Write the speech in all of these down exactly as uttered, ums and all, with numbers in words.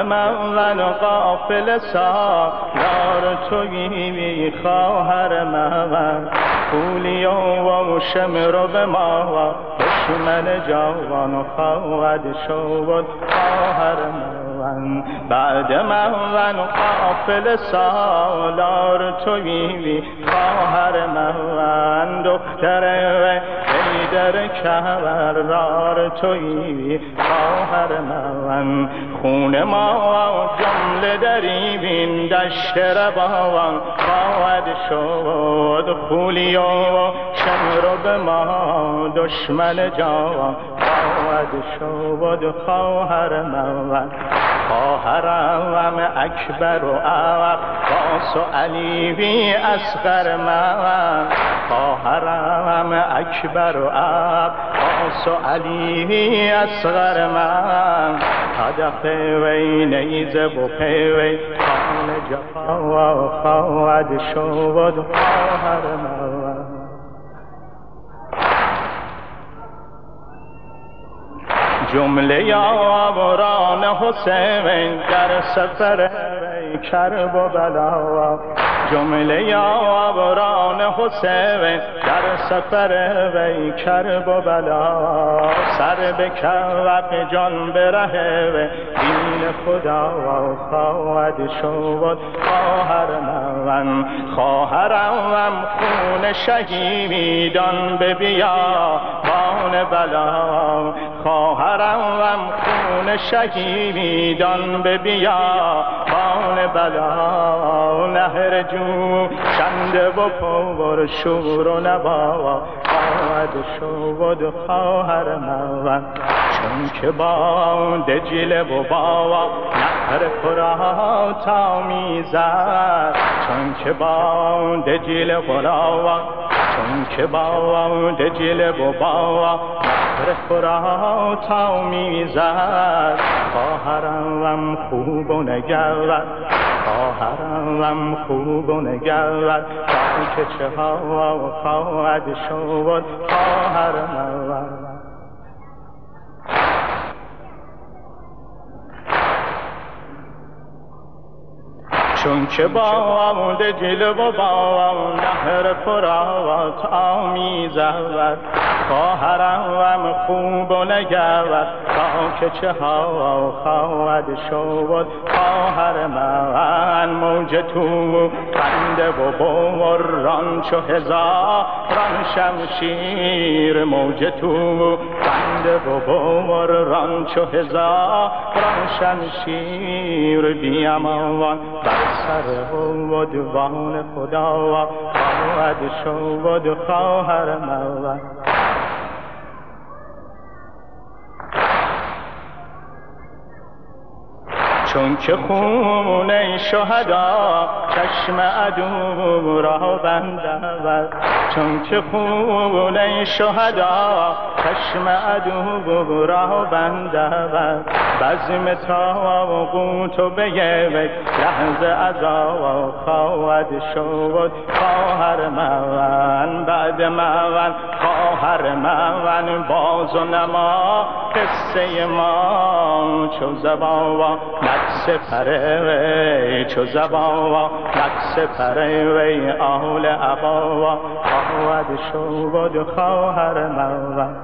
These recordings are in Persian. من و قافل سالار تویی خواهر من، پولی و شمر به ما دشمن جوان و خواهد شد خواهر من. بعد من و قافل سالار تویی خواهر من، دختر در کهر رار تویی خواهر من. خون ما جمله دریبین دشت روان خواهد شد، خولی و شمر به ما دشمن جان خواهد شد خواهر من. خواهرم اکبر و عباس و علی اصغر من، خواهرم اکبر و عباس و علی اصغر من. هدف وی نیزه و پیوی خان جفا و خواهد شد خواهر من. جمله یاوران حسین در سفر کرب و بلا، جمله یاوران حسین در سفر وی کرب و بلا. سر به کرب جان بره و دین خدا و خواهد شد خواهر من. خواهرم خون شهیدان به بیابان بلا، خواهرم خون شهیدان به بیابان بلا. نهر جو شنده و پر شور و نوا خواهد شد خواهر من. چون که با دجله و با نهر فرات آمیزد، چون که با دجله و با چون که با دجله و با نهر فرات آمیزد. خواهرم خوب و نگرد، خواهرم خوب و نگرد، که چه ها و خواهد شد خواهر من. چون که با دجله و با نهر فرات آمیزد، خواهرم خوب و نگرد، تا که چه ها خواهد شد خواهر من. موج تو بنده و بوران چو هزاران شمشیر، موج تو بنده و بوران چو هزاران شمشیر. بی امان بر سر و دوان خدا و خواهد شد خواهر من. چون که خون شهدا چشم عدو را بندد، چون که خون شهدا چشم عدو را بندد. بزم تا و قوت و به یک لحظه عزا و خواهد شد خواهر من. بعد من خواهر من، باز و نما قصه ما. چو زبا نقص پره وی، چو زبا نقص پره وی، آل عبا خواهد شد خواهر من.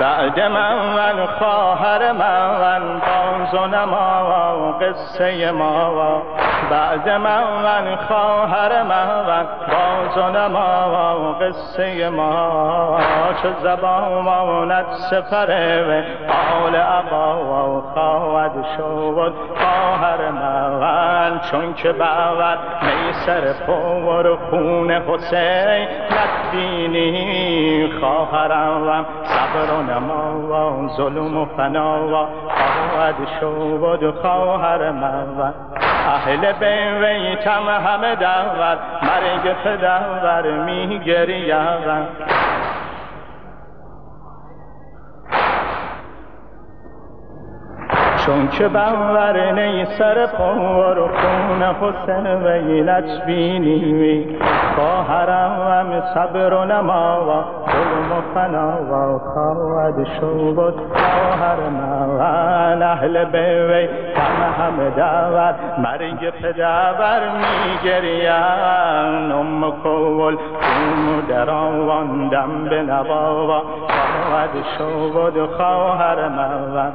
بعد من خواهر من، باز و نما قصه ما. بعد من خواهر من، باز و نما قصه ما. چو زبانت سفره و آل عبا خواهد شد خواهر من. چون که بعد میسر پر خون حسین نبینی، خواهرم صبر و نما و ظلم و فنا خواهد شد خواهر من. اهل بیتم همه دور مرگ پدر می گریدند، چون که بر نیسر پر و خون حسین ویلت بینی. خواهرم صبر و نما و ظلم و فنا خواهد شد خواهر من. اهل بیوی هم هم داور مرگ پدر میگریان ام کول توم در آواندم به نواوا خواهد شود خواهر موا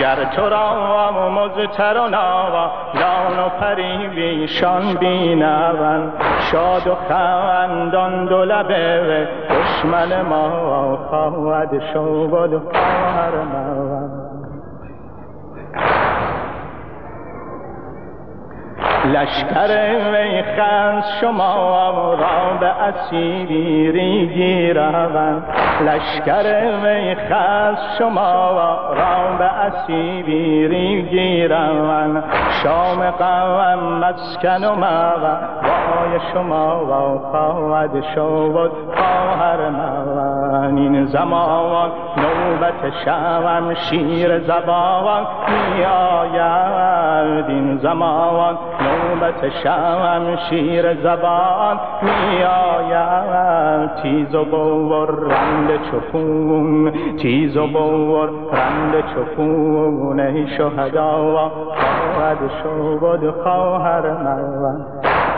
گر تو را مزتر و ناوا لان و پری بیشان بینون شاد و خندان دو لبه دشمن ما خواهد شود خواهر موا لشکر وی خند شما را به اسیری گیرند لشکر وی خند شما را به اسیری گیرند شام قوم مسکن و موا وای شما و خواهد شود خواهر من این زمان نوبت شوم شیر زبان می آید این زمان نوبت شمم شیر زبان می آید تیز و بورند چپون تیز و بورند چپون ای شهدا خواهد شد خواهر من